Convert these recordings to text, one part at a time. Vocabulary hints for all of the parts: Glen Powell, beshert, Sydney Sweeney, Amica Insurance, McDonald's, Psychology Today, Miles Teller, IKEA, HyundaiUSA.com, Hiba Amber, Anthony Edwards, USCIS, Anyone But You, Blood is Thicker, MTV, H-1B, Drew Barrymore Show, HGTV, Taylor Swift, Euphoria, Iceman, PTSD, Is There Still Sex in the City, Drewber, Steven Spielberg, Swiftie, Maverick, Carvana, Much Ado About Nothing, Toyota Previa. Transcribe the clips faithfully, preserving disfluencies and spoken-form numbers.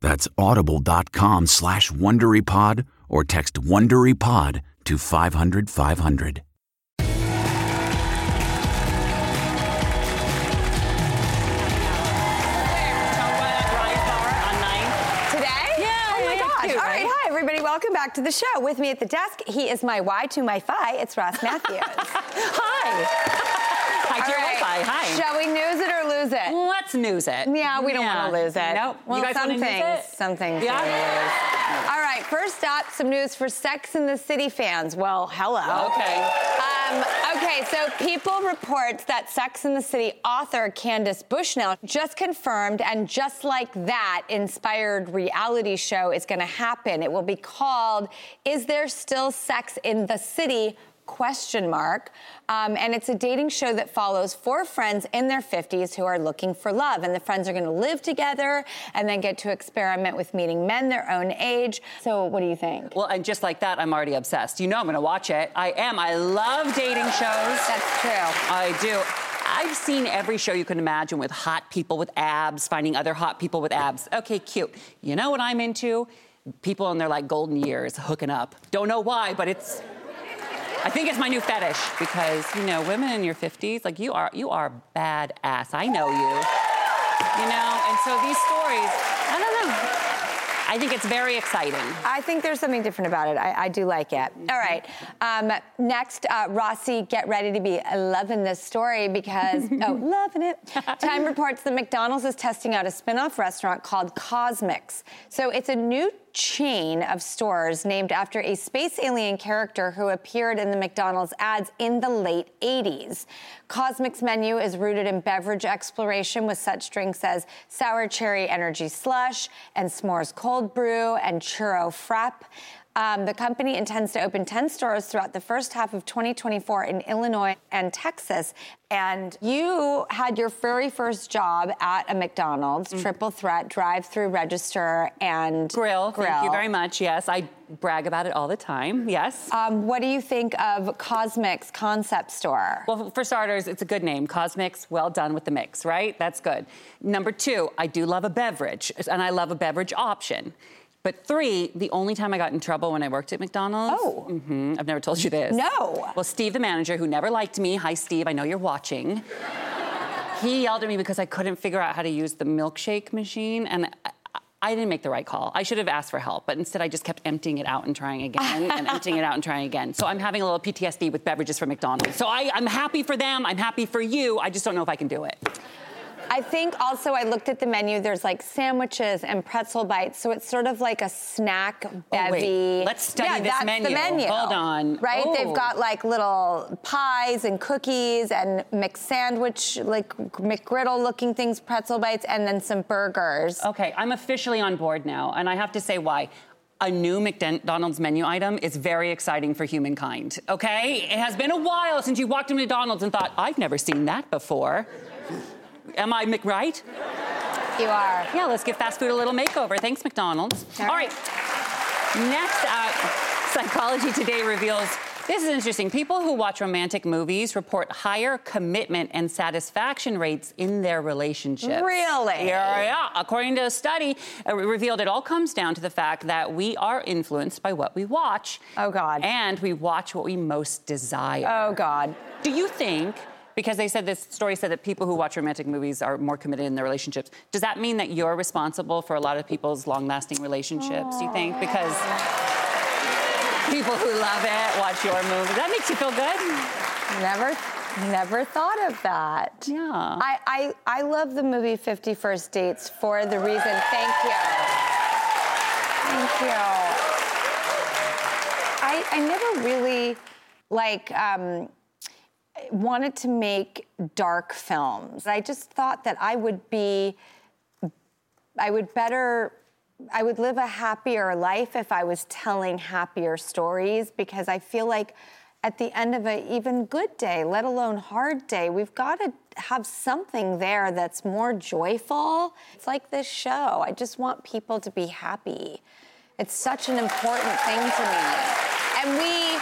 That's audible.com slash WonderyPod or text WonderyPod to five hundred five hundred. Welcome back to the show. With me at the desk, he is my Y to my Phi. It's Ross Mathews. Hi. Hi to your right. Wi-Fi. Hi. Shall we news it or lose it? Let's news it. Yeah, we don't yeah. want to lose it. Nope. Well, you guys some things, news it? Some things yeah. to lose. All right, first up, some news for Sex and the City fans. Well, hello. Okay. Um, okay, so People reports that Sex and the City author Candace Bushnell just confirmed, and just like that, inspired reality show is going to happen. It will be called Called, Is There Still Sex in the City? Question mark. Um, and it's a dating show that follows four friends in their fifties who are looking for love. And the friends are going to live together and then get to experiment with meeting men their own age. So what do you think? Well, and just like that, I'm already obsessed. You know I'm going to watch it. I am. I love dating shows. That's true. I do. I've seen every show you can imagine with hot people with abs, finding other hot people with abs. Okay, cute. You know what I'm into? People in their, like, golden years hooking up. Don't know why, but it's... I think it's my new fetish because, you know, women in your fifties, like, you are you are badass. I know you. You know? And so these stories, I don't know. I think it's very exciting. I think there's something different about it. I, I do like it. All right. Um, next, uh, Rossi, get ready to be loving this story because... oh, loving it. Time reports that McDonald's is testing out a spin-off restaurant called CosMc's. So it's a new chain of stores named after a space alien character who appeared in the McDonald's ads in the late eighties. CosMc's menu is rooted in beverage exploration with such drinks as sour cherry energy slush and s'mores cold brew and churro frap. Um, the company intends to open ten stores throughout the first half of twenty twenty-four in Illinois and Texas. And you had your very first job at a McDonald's, mm-hmm. triple threat, drive-through register, and grill. grill. Thank you very much. Yes, I brag about it all the time. Yes. Um, what do you think of CosMc's concept store? Well, for starters, it's a good name. CosMc's, well done with the mix, right? That's good. Number two, I do love a beverage, and I love a beverage option. But three, the only time I got in trouble when I worked at McDonald's... Oh. Mm-hmm, I've never told you this. No. Well, Steve, the manager, who never liked me... Hi, Steve, I know you're watching. He yelled at me because I couldn't figure out how to use the milkshake machine, and I, I didn't make the right call. I should have asked for help, but instead I just kept emptying it out and trying again and emptying it out and trying again. So I'm having a little P T S D with beverages from McDonald's. So I, I'm happy for them. I'm happy for you. I just don't know if I can do it. I think also I looked at the menu. There's like sandwiches and pretzel bites, so it's sort of like a snack bevy. Oh, let's study yeah, this that's menu. The menu. Hold on. Right? Oh. They've got like little pies and cookies and McSandwich, like McGriddle-looking things, pretzel bites, and then some burgers. Okay, I'm officially on board now, and I have to say why. a new McDonald's menu item is very exciting for humankind, okay? It has been a while since you walked into McDonald's and thought, I've never seen that before. Am I McRight? You are. Yeah, let's give fast food a little makeover. Thanks, McDonald's. All, All right. right. Next up, Psychology Today reveals... This is interesting. People who watch romantic movies report higher commitment and satisfaction rates in their relationships. Really? Yeah, yeah. According to a study uh, revealed, it all comes down to the fact that we are influenced by what we watch. Oh, God. And we watch what we most desire. Oh, God. Do you think... Because they said this story said that people who watch romantic movies are more committed in their relationships. Does that mean that you're responsible for a lot of people's long-lasting relationships, do you think? Because people who love it watch your movie. That makes you feel good? Never, never thought of that. Yeah. I, I, I love the movie Fifty First Dates for the reason. Thank you. Thank you. I, I never really, like... Um, wanted to make dark films. I just thought that I would be, I would better, I would live a happier life if I was telling happier stories, because I feel like at the end of an even good day, let alone hard day, we've got to have something there that's more joyful. It's like this show. I just want people to be happy. It's such an important thing to me. And we...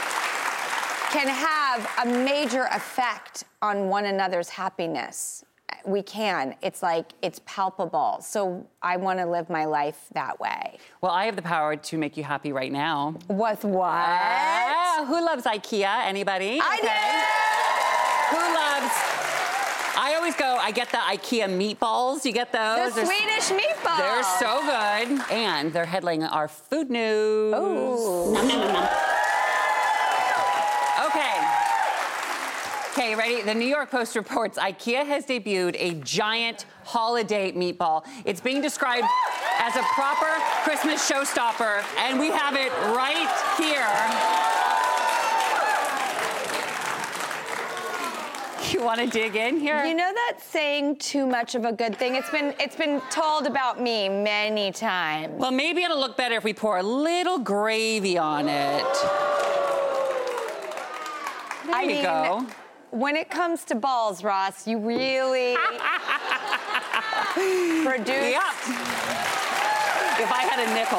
can have a major effect on one another's happiness. We can. It's like, it's palpable. So I want to live my life that way. Well, I have the power to make you happy right now. With what? Uh, who loves IKEA? Anybody? I okay. do! Who loves... I always go, I get the IKEA meatballs. You get those? The Swedish they're, meatballs. They're so good. And they're headlining our food news. Ooh. Nom, nom, nom, nom. Okay, ready? The New York Post reports IKEA has debuted a giant holiday meatball. It's being described as a proper Christmas showstopper, and we have it right here. You want to dig in here? You know that saying, too much of a good thing? It's been it's been told about me many times. Well, maybe it'll look better if we pour a little gravy on it. There I you mean, go. When it comes to balls, Ross, you really produce... Yep. If I had a nickel.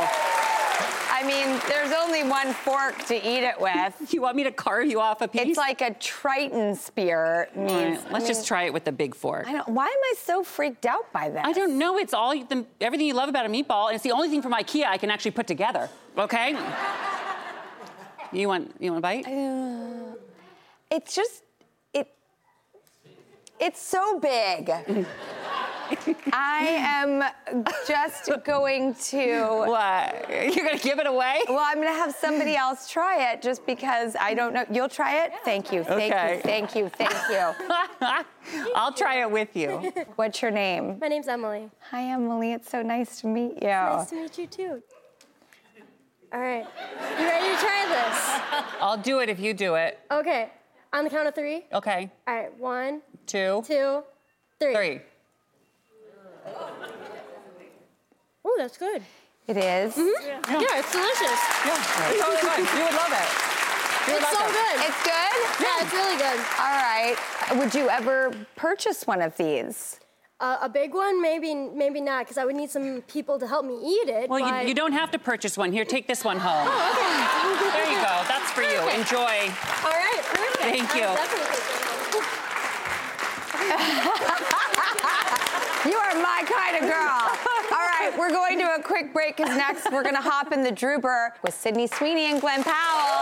I mean, there's only one fork to eat it with. You want me to carve you off a piece? It's like a Triton spear. Means, right, let's I mean, just try it with the big fork. I don't, why am I so freaked out by that? I don't know. It's all the, everything you love about a meatball, and it's the only thing from IKEA I can actually put together, okay? you want you want a bite? Uh, it's just... It's so big. I am just going to... What? You're going to give it away? Well, I'm going to have somebody else try it just because I don't know. You'll try it? Yeah. Thank you. Thank okay. you. Thank you. Thank you. I'll try it with you. What's your name? My name's Emily. Hi, Emily. It's so nice to meet you. It's nice to meet you, too. All right. You ready to try this? I'll do it if you do it. Okay. On the count of three? Okay. All right. One... Two. Two. Three. Three. Oh, that's good. It is? Mm-hmm. Yeah. Yeah. yeah, it's delicious. Yeah, it's totally good. You would love it. You would it's love so it. good. It's good? Yeah. yeah, it's really good. All right. Would you ever purchase one of these? Uh, a big one? Maybe maybe not, because I would need some people to help me eat it. Well, but... you, you don't have to purchase one. Here, take this one home. Oh, okay. There you go. That's for you. Okay. Enjoy. All right. Perfect. Thank you. Definitely. You are my kind of girl. All right, we're going to a quick break, because next we're going to hop in the Drewber with Sydney Sweeney and Glen Powell.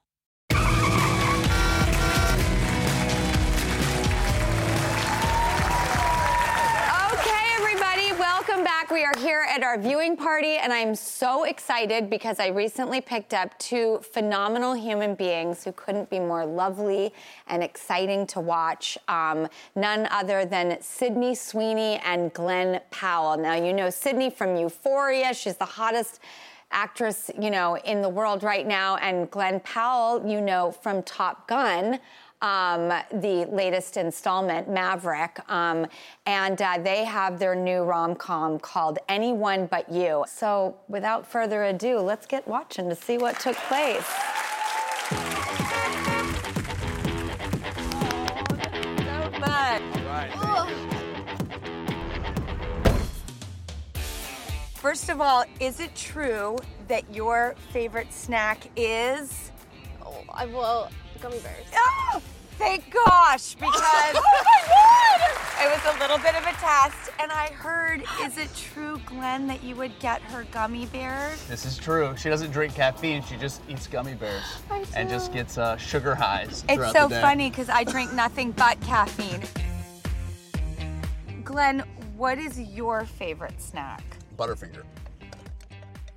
We are here at our viewing party, and I'm so excited because I recently picked up two phenomenal human beings who couldn't be more lovely and exciting to watch. Um, none other than Sydney Sweeney and Glen Powell. Now, you know Sydney from Euphoria. She's the hottest actress, you know, in the world right now. And Glen Powell, you know, from Top Gun. Um, the latest installment, Maverick, um, and uh, they have their new rom-com called Anyone But You. So without further ado, let's get watching to see what took place. Oh, that's so fun. Right. Oh. First of all, is it true that your favorite snack is? Oh, I will... Gummy bears. Oh, thank gosh, because oh my God! It was a little bit of a test, and I heard, is it true, Glen, that you would get her gummy bears? This is true. She doesn't drink caffeine, she just eats gummy bears and just gets uh, sugar highs. It's so funny because I drink nothing but caffeine. Glen, what is your favorite snack? Butterfinger.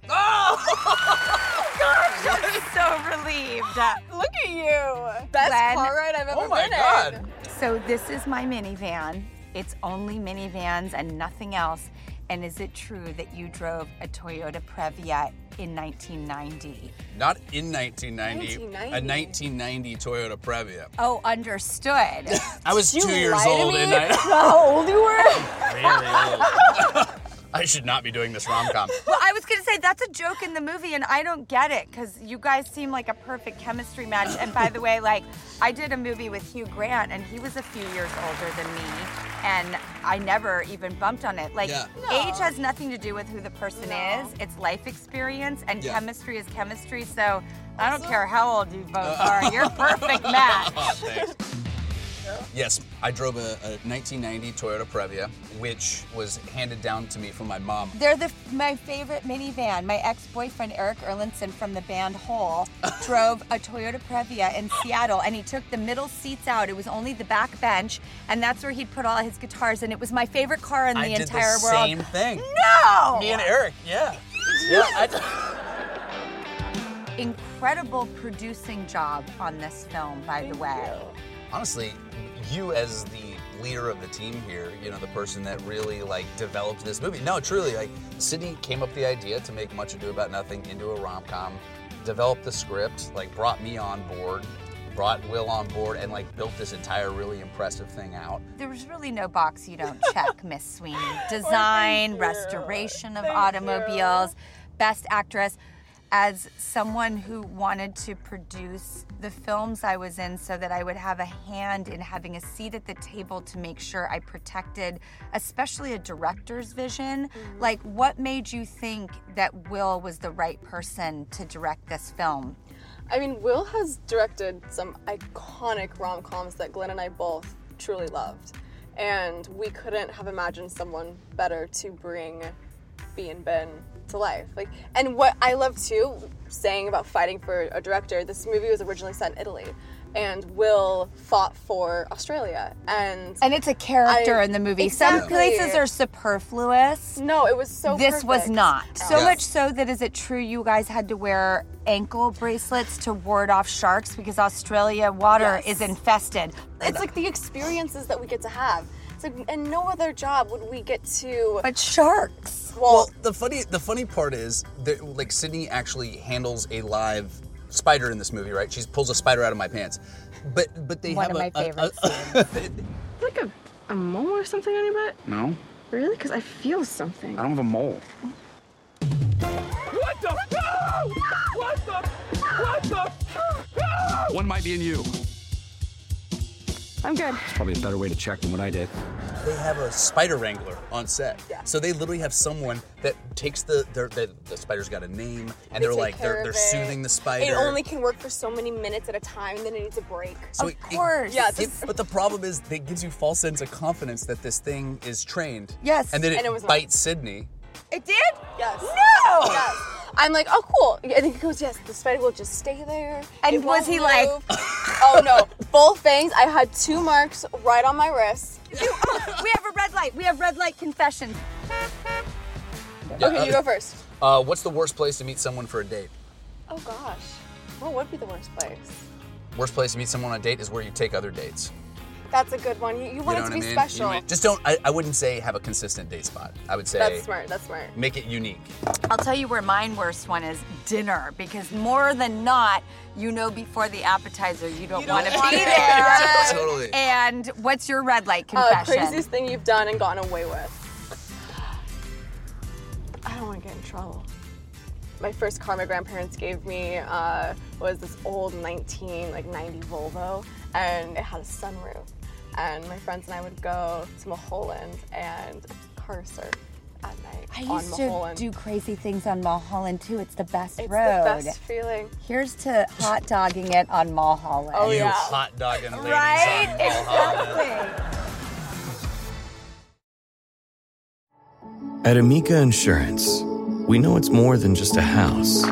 Oh! Gosh, I'm so relieved. Look at you. Best Glen. Car ride I've ever oh my been God. In. So this is my minivan. It's only minivans and nothing else. And is it true that you drove a Toyota Previa in nineteen ninety? Not in nineteen ninety. nineteen ninety. A nineteen ninety Toyota Previa. Oh, understood. I was two years old and I... How old you were? Really old. I should not be doing this rom-com. Well, I was gonna say, that's a joke in the movie and I don't get it, because you guys seem like a perfect chemistry match. And by the way, like, I did a movie with Hugh Grant and he was a few years older than me and I never even bumped on it. Like, yeah. no. Age has nothing to do with who the person no. is, it's life experience, and yeah. chemistry is chemistry, so I don't care how old you both uh. are, you're a perfect match. Oh, yes, I drove a, a nineteen ninety Toyota Previa, which was handed down to me from my mom. They're the my favorite minivan. My ex-boyfriend, Eric Erlandson from the band Hole, drove a Toyota Previa in Seattle, and he took the middle seats out. It was only the back bench, and that's where he'd put all his guitars, and it was my favorite car in the I did entire the world. Same thing. No! Me and Eric, yeah. yeah I d- Incredible producing job on this film, by Thank the way. You. Honestly, you as the leader of the team here, you know, the person that really, like, developed this movie. No, truly, like, Sydney came up with the idea to make Much Ado About Nothing into a rom-com, developed the script, like, brought me on board, brought Will on board, and, like, built this entire really impressive thing out. There's really no box you don't check, Miss Sweeney. Design, oh, restoration of thank automobiles, you. Best actress. As someone who wanted to produce the films I was in so that I would have a hand in having a seat at the table to make sure I protected, especially a director's vision, mm-hmm. like what made you think that Will was the right person to direct this film? I mean, Will has directed some iconic rom-coms that Glen and I both truly loved. And we couldn't have imagined someone better to bring Bee and Ben to life. Like, and what I love too, saying about fighting for a director, this movie was originally set in Italy, and Will fought for Australia, and and it's a character I, in the movie. Exactly. Some places are superfluous. No, it was so This perfect. Was not. Yeah. So much so that is it true you guys had to wear ankle bracelets to ward off sharks because Australia water yes. is infested. It's like the experiences that we get to have. And no other job would we get to. But sharks. Well, well the funny the funny part is that, like, Sydney actually handles a live spider in this movie, right? She pulls a spider out of my pants. But but they One have of a, my favorite a, a, a like a, a mole or something on your butt? No. Really? Because I feel something. I don't have a mole. What the? No! What the? What the? No! One might be in you. I'm good. It's probably a better way to check than what I did. They have a spider wrangler on set. Yeah. So they literally have someone that takes the, their, the, the spider's got a name, and they they're like, they're, they're soothing the spider. It only can work for so many minutes at a time, then it needs a break. So of it, course. It, yeah. It, but the problem is, it gives you false sense of confidence that this thing is trained. Yes. And then it, and it was bites Sydney. It did? Yes. No! Yes. I'm like, oh, cool. And he goes, yes, the spider will just stay there. And it was he move. Like... Oh, no. Both fangs. I had two marks right on my wrist. You, oh, we have a red light. We have red light confession. Yeah, okay, uh, you go first. Uh, what's the worst place to meet someone for a date? Oh, gosh. What would be the worst place? Worst place to meet someone on a date is where you take other dates. That's a good one. You, you want you know it to be I mean? special. You know, just don't, I, I wouldn't say have a consistent date spot. I would say. That's smart, that's smart. Make it unique. I'll tell you where mine worst one is, dinner. Because more than not, you know before the appetizer you don't, don't want to be there. Right? Totally. And what's your red light confession? Uh, craziest thing you've done and gotten away with. I don't want to get in trouble. My first car my grandparents gave me uh, was this old nineteen, like ninety Volvo, and it had a sunroof. And my friends and I would go to Mulholland and car surf at night I on used Mulholland. to do crazy things on Mulholland, too. It's the best it's road. It's the best feeling. Here's to hot dogging it on Mulholland. Oh, you yeah. hot dogging ladies right? on Mulholland. Exactly. At Amica Insurance, we know it's more than just a house.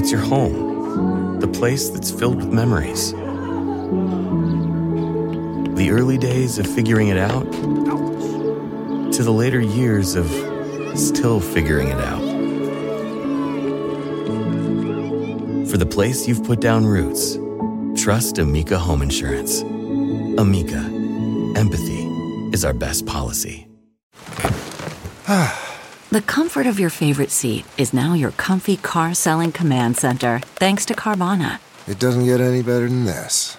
It's your home, the place that's filled with memories. The early days of figuring it out to the later years of still figuring it out. For the place you've put down roots, trust Amica Home Insurance. Amica, empathy is our best policy. The comfort of your favorite seat is now your comfy car selling command center, thanks to Carvana. It doesn't get any better than this.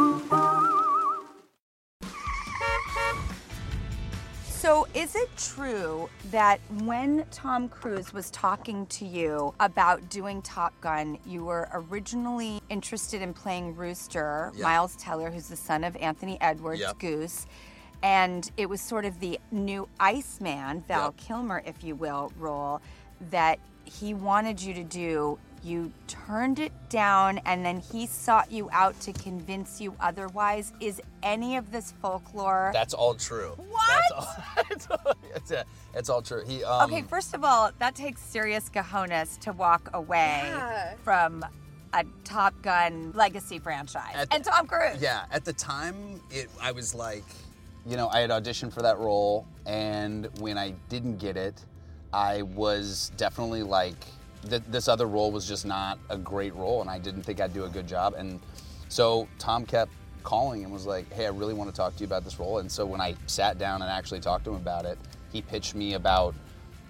So is it true that when Tom Cruise was talking to you about doing Top Gun, you were originally interested in playing Rooster, yep. Miles Teller, who's the son of Anthony Edwards, yep. Goose, and it was sort of the new Iceman, Val yep. Kilmer, if you will, role that he wanted you to do. You turned it down, and then he sought you out to convince you otherwise. Is any of this folklore? That's all true. What? That's all, that's all, that's a, that's all true. He, um, okay, first of all, that takes serious cojones to walk away yeah. from a Top Gun legacy franchise. At and the, Tom Cruise. Yeah, at the time, it, I was like, you know, I had auditioned for that role, and when I didn't get it, I was definitely like... that this other role was just not a great role, and I didn't think I'd do a good job. And so Tom kept calling and was like, hey, I really want to talk to you about this role. And so when I sat down and actually talked to him about it, he pitched me about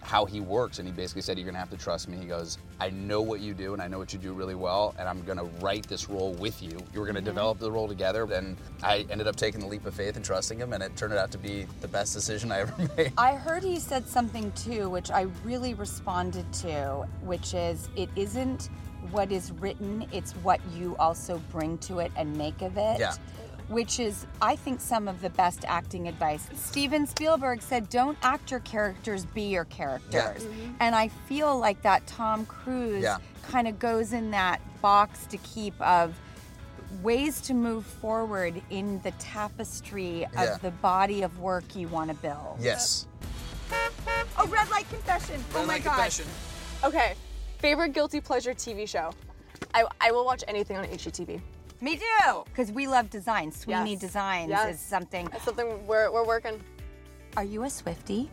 how he works, and he basically said, you're going to have to trust me. He goes, I know what you do, and I know what you do really well, and I'm going to write this role with you. You're going to mm-hmm. develop the role together. And I ended up taking the leap of faith and trusting him, and it turned out to be the best decision I ever made. I heard he said something, too, which I really responded to, which is, it isn't what is written, it's what you also bring to it and make of it. Yeah. Which is, I think, some of the best acting advice. Steven Spielberg said, don't act your characters, be your characters. Yeah. Mm-hmm. And I feel like that Tom Cruise yeah. kind of goes in that box to keep of ways to move forward in the tapestry of yeah. the body of work you want to build. Yes. Oh, red light confession. Red oh my light gosh. Confession. Okay, favorite guilty pleasure T V show. I, I will watch anything on H G T V. Me too, because we love design. Sweeney yes. Designs yes. is something. It's something we're, we're working. Are you a Swiftie?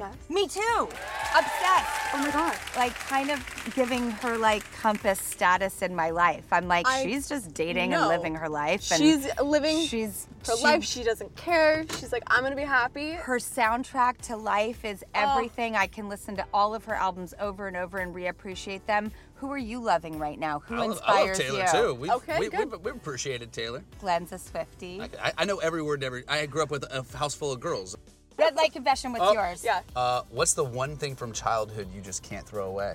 Yes. Me too. Obsessed. Oh my God. Like kind of giving her like compass status in my life. I'm like, I she's just dating know. and living her life. And she's living she's, her she, life. She doesn't care. She's like, I'm going to be happy. Her soundtrack to life is everything. Oh. I can listen to all of her albums over and over and reappreciate them. Who are you loving right now? Who I inspires you? I love Taylor, you? too. We've, okay, we, good. We've, we've appreciated Tayller. Glen's a Swiftie. I, I know every word. Every I grew up with a house full of girls. Red light confession, what's oh, yours? Yeah. Uh, what's the one thing from childhood you just can't throw away?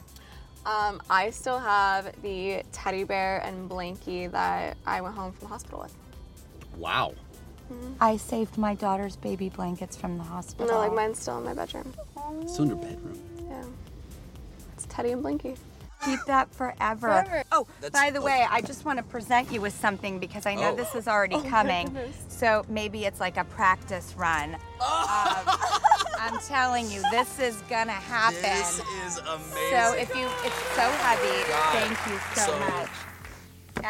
Um, I still have the teddy bear and blankie that I went home from the hospital with. Wow. Mm-hmm. I saved my daughter's baby blankets from the hospital. No, like mine's still in my bedroom. Oh. Still in her bedroom. Yeah. It's teddy and blankie. Keep that forever. forever. Oh, That's, by the oh. way, I just want to present you with something because I know oh. this is already oh coming. So maybe it's like a practice run. Oh. Um, I'm telling you, this is gonna happen. This is amazing. So if you, it's so heavy. God. Thank you so, so much.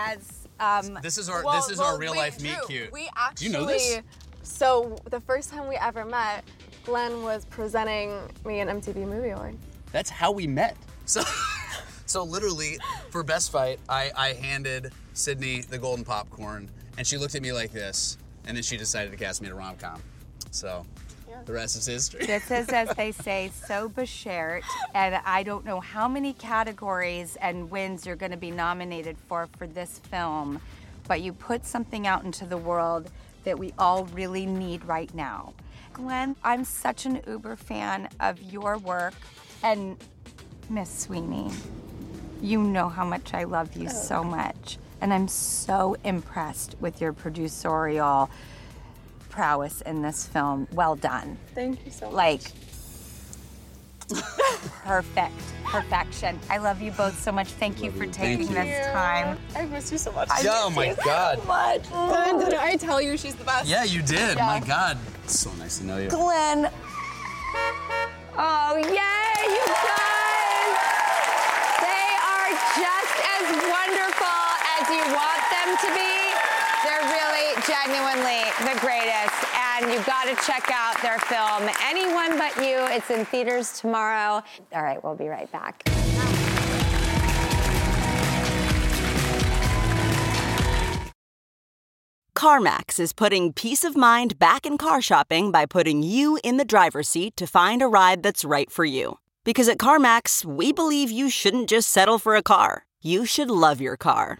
As um, this is our well, this is well, our real wait, life Drew, meet cute. We actually, do you know this? So the first time we ever met, Glenn was presenting me an M T V Movie Award. That's how we met. So. So literally, for Best Fight, I, I handed Sydney the golden popcorn, and she looked at me like this, and then she decided to cast me in a rom-com. So yeah. The rest is history. This is, as they say, so beshert, and I don't know how many categories and wins you're going to be nominated for for this film, but you put something out into the world that we all really need right now. Glenn, I'm such an uber fan of your work, and Miss Sweeney. You know how much I love you so much, and I'm so impressed with your producerial prowess in this film. Well done. Thank you so much. Like, perfect, perfection. I love you both so much. Thank you for taking this time. I miss you so much. Oh my God. So much. Glenn, did I tell you she's the best? Yeah, you did. Yeah. My God. It's so nice to know you, Glenn. Oh yay! You guys. Just as wonderful as you want them to be. They're really genuinely the greatest. And you gotta check out their film, Anyone But You. It's in theaters tomorrow. All right, we'll be right back. CarMax is putting peace of mind back in car shopping by putting you in the driver's seat to find a ride that's right for you. Because at CarMax, we believe you shouldn't just settle for a car. You should love your car.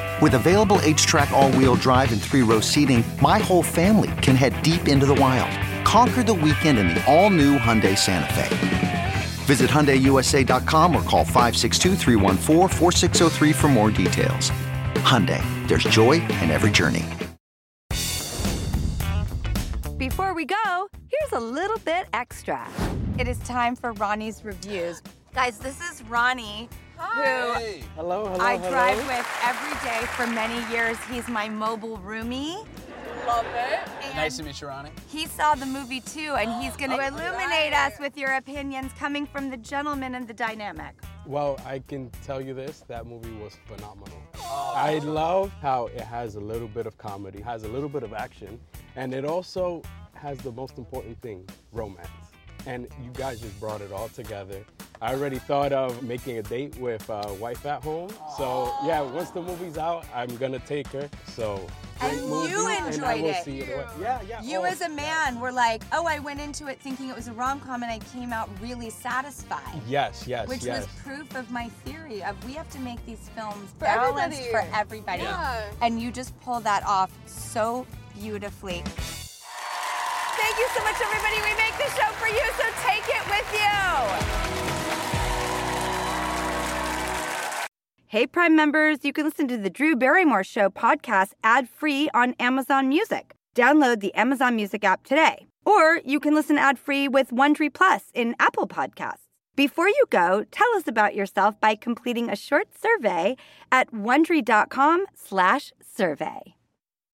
With available H-Track all-wheel drive and three-row seating, my whole family can head deep into the wild. Conquer the weekend in the all-new Hyundai Santa Fe. Visit Hyundai U S A dot com or call five six two, three one four, four six zero three for more details. Hyundai, there's joy in every journey. Before we go, here's a little bit extra. It is time for Ronnie's Reviews. Guys, this is Ronnie, Hi. who hey. hello, hello, I hello. drive with every day for many years. He's my mobile roomie. Love it. And nice to meet you, Ronnie. He saw the movie, too, and he's going to oh, illuminate right. us with your opinions coming from the gentleman and the dynamic. Well, I can tell you this, that movie was phenomenal. Oh. I love how it has a little bit of comedy, has a little bit of action, and it also has the most important thing, romance. And you guys just brought it all together. I already thought of making a date with uh, wife at home. So yeah, once the movie's out, I'm gonna take her. So great and movie, you enjoyed and I will it. See it away. Yeah, yeah. You oh, as a man yeah. were like, oh, I went into it thinking it was a rom-com and I came out really satisfied. Yes, yes, which yes. was proof of my theory of we have to make these films for balanced everybody. for everybody. Yeah. And you just pull that off so beautifully. Thank you so much, everybody. We make this show for you, so take it with you. Hey, Prime members, you can listen to the Drew Barrymore Show podcast ad-free on Amazon Music. Download the Amazon Music app today. Or you can listen ad-free with Wondery Plus in Apple Podcasts. Before you go, tell us about yourself by completing a short survey at Wondery.com slash survey.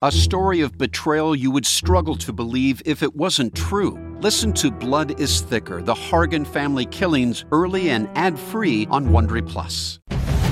A story of betrayal you would struggle to believe if it wasn't true. Listen to Blood is Thicker, The Hargan Family Killings, early and ad-free on Wondery Plus.